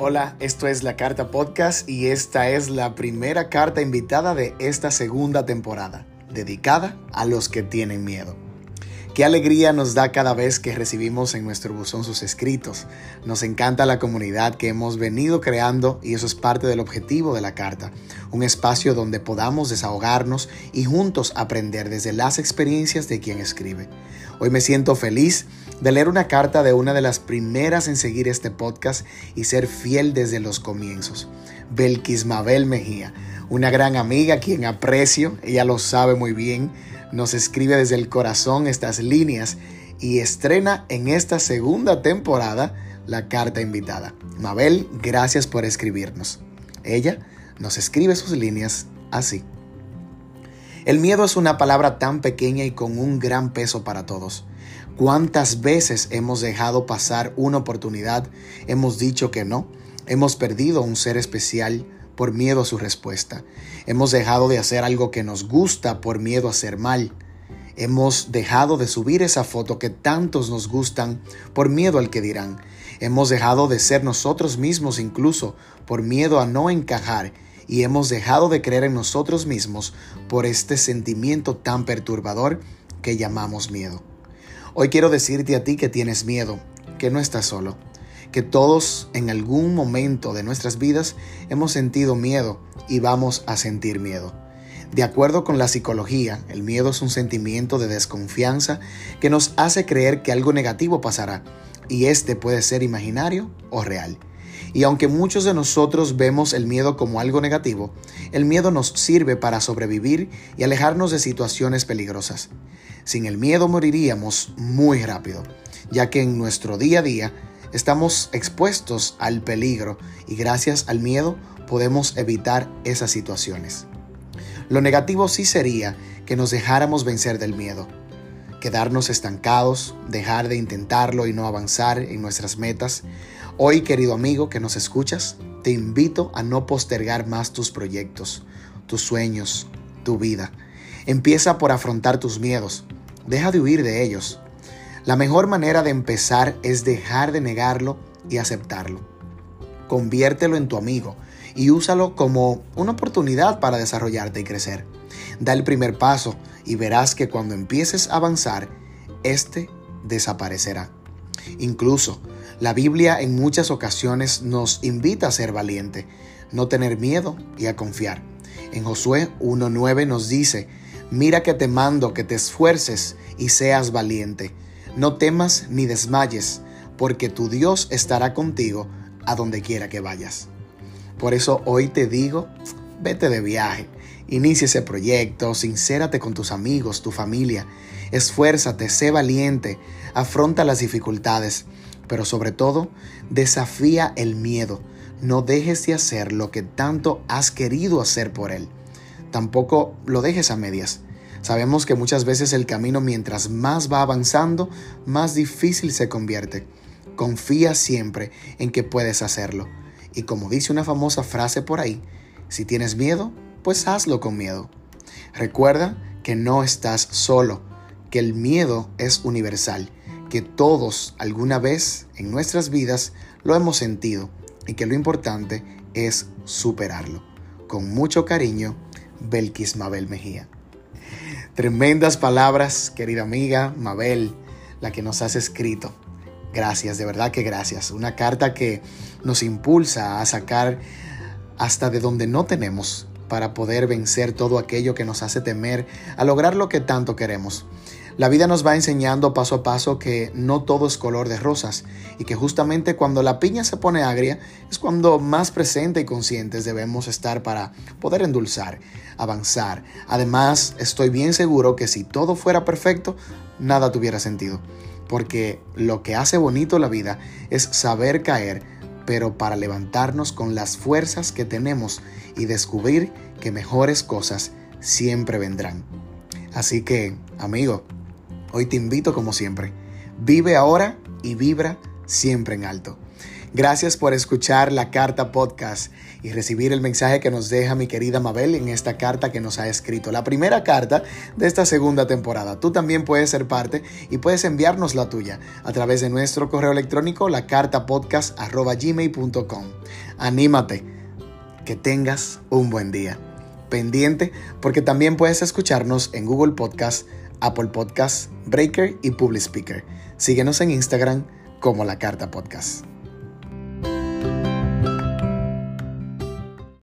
Hola, esto es La Carta Podcast y esta es la primera carta invitada de esta segunda temporada, dedicada a los que tienen miedo. Qué alegría nos da cada vez que recibimos en nuestro buzón sus escritos. Nos encanta la comunidad que hemos venido creando y eso es parte del objetivo de La Carta, un espacio donde podamos desahogarnos y juntos aprender desde las experiencias de quien escribe. Hoy me siento feliz de leer una carta de una de las primeras en seguir este podcast y ser fiel desde los comienzos. Belkis Mabel Mejía, una gran amiga quien aprecio, ella lo sabe muy bien, nos escribe desde el corazón estas líneas y estrena en esta segunda temporada La Carta Invitada. Mabel, gracias por escribirnos. Ella nos escribe sus líneas así. El miedo es una palabra tan pequeña y con un gran peso para todos. ¿Cuántas veces hemos dejado pasar una oportunidad? Hemos dicho que no. Hemos perdido a un ser especial por miedo a su respuesta. Hemos dejado de hacer algo que nos gusta por miedo a ser mal. Hemos dejado de subir esa foto que tantos nos gustan por miedo al que dirán. Hemos dejado de ser nosotros mismos incluso por miedo a no encajar. Y hemos dejado de creer en nosotros mismos por este sentimiento tan perturbador que llamamos miedo. Hoy quiero decirte a ti que tienes miedo, que no estás solo. Que todos en algún momento de nuestras vidas hemos sentido miedo y vamos a sentir miedo. De acuerdo con la psicología, el miedo es un sentimiento de desconfianza que nos hace creer que algo negativo pasará, y este puede ser imaginario o real. Y aunque muchos de nosotros vemos el miedo como algo negativo, el miedo nos sirve para sobrevivir y alejarnos de situaciones peligrosas. Sin el miedo moriríamos muy rápido, ya que en nuestro día a día estamos expuestos al peligro y gracias al miedo podemos evitar esas situaciones. Lo negativo sí sería que nos dejáramos vencer del miedo, quedarnos estancados, dejar de intentarlo y no avanzar en nuestras metas. Hoy, querido amigo que nos escuchas, te invito a no postergar más tus proyectos, tus sueños, tu vida. Empieza por afrontar tus miedos, deja de huir de ellos. La mejor manera de empezar es dejar de negarlo y aceptarlo. Conviértelo en tu amigo y úsalo como una oportunidad para desarrollarte y crecer. Da el primer paso y verás que cuando empieces a avanzar, este desaparecerá. Incluso, la Biblia en muchas ocasiones nos invita a ser valiente, no tener miedo y a confiar. En Josué 1:9 nos dice, «Mira que te mando que te esfuerces y seas valiente». No temas ni desmayes, porque tu Dios estará contigo a donde quiera que vayas. Por eso hoy te digo, vete de viaje, inicia ese proyecto, sincérate con tus amigos, tu familia, esfuérzate, sé valiente, afronta las dificultades, pero sobre todo, desafía el miedo. No dejes de hacer lo que tanto has querido hacer por él. Tampoco lo dejes a medias. Sabemos que muchas veces el camino mientras más va avanzando, más difícil se convierte. Confía siempre en que puedes hacerlo. Y como dice una famosa frase por ahí, si tienes miedo, pues hazlo con miedo. Recuerda que no estás solo, que el miedo es universal, que todos alguna vez en nuestras vidas lo hemos sentido y que lo importante es superarlo. Con mucho cariño, Belkis Mabel Mejía. Tremendas palabras, querida amiga Mabel, la que nos has escrito. Gracias, de verdad que gracias. Una carta que nos impulsa a sacar hasta de donde no tenemos para poder vencer todo aquello que nos hace temer a lograr lo que tanto queremos. La vida nos va enseñando paso a paso que no todo es color de rosas y que justamente cuando la piña se pone agria es cuando más presente y conscientes debemos estar para poder endulzar, avanzar. Además, estoy bien seguro que si todo fuera perfecto, nada tuviera sentido, porque lo que hace bonito la vida es saber caer, pero para levantarnos con las fuerzas que tenemos y descubrir que mejores cosas siempre vendrán. Así que, amigo, hoy te invito como siempre, vive ahora y vibra siempre en alto. Gracias por escuchar La Carta Podcast y recibir el mensaje que nos deja mi querida Mabel en esta carta que nos ha escrito. La primera carta de esta segunda temporada. Tú también puedes ser parte y puedes enviarnos la tuya a través de nuestro correo electrónico lacartapodcast@gmail.com. Anímate, que tengas un buen día. Pendiente, porque también puedes escucharnos en Google Podcast, Apple Podcast, Breaker y Public Speaker. Síguenos en Instagram como La Carta Podcast.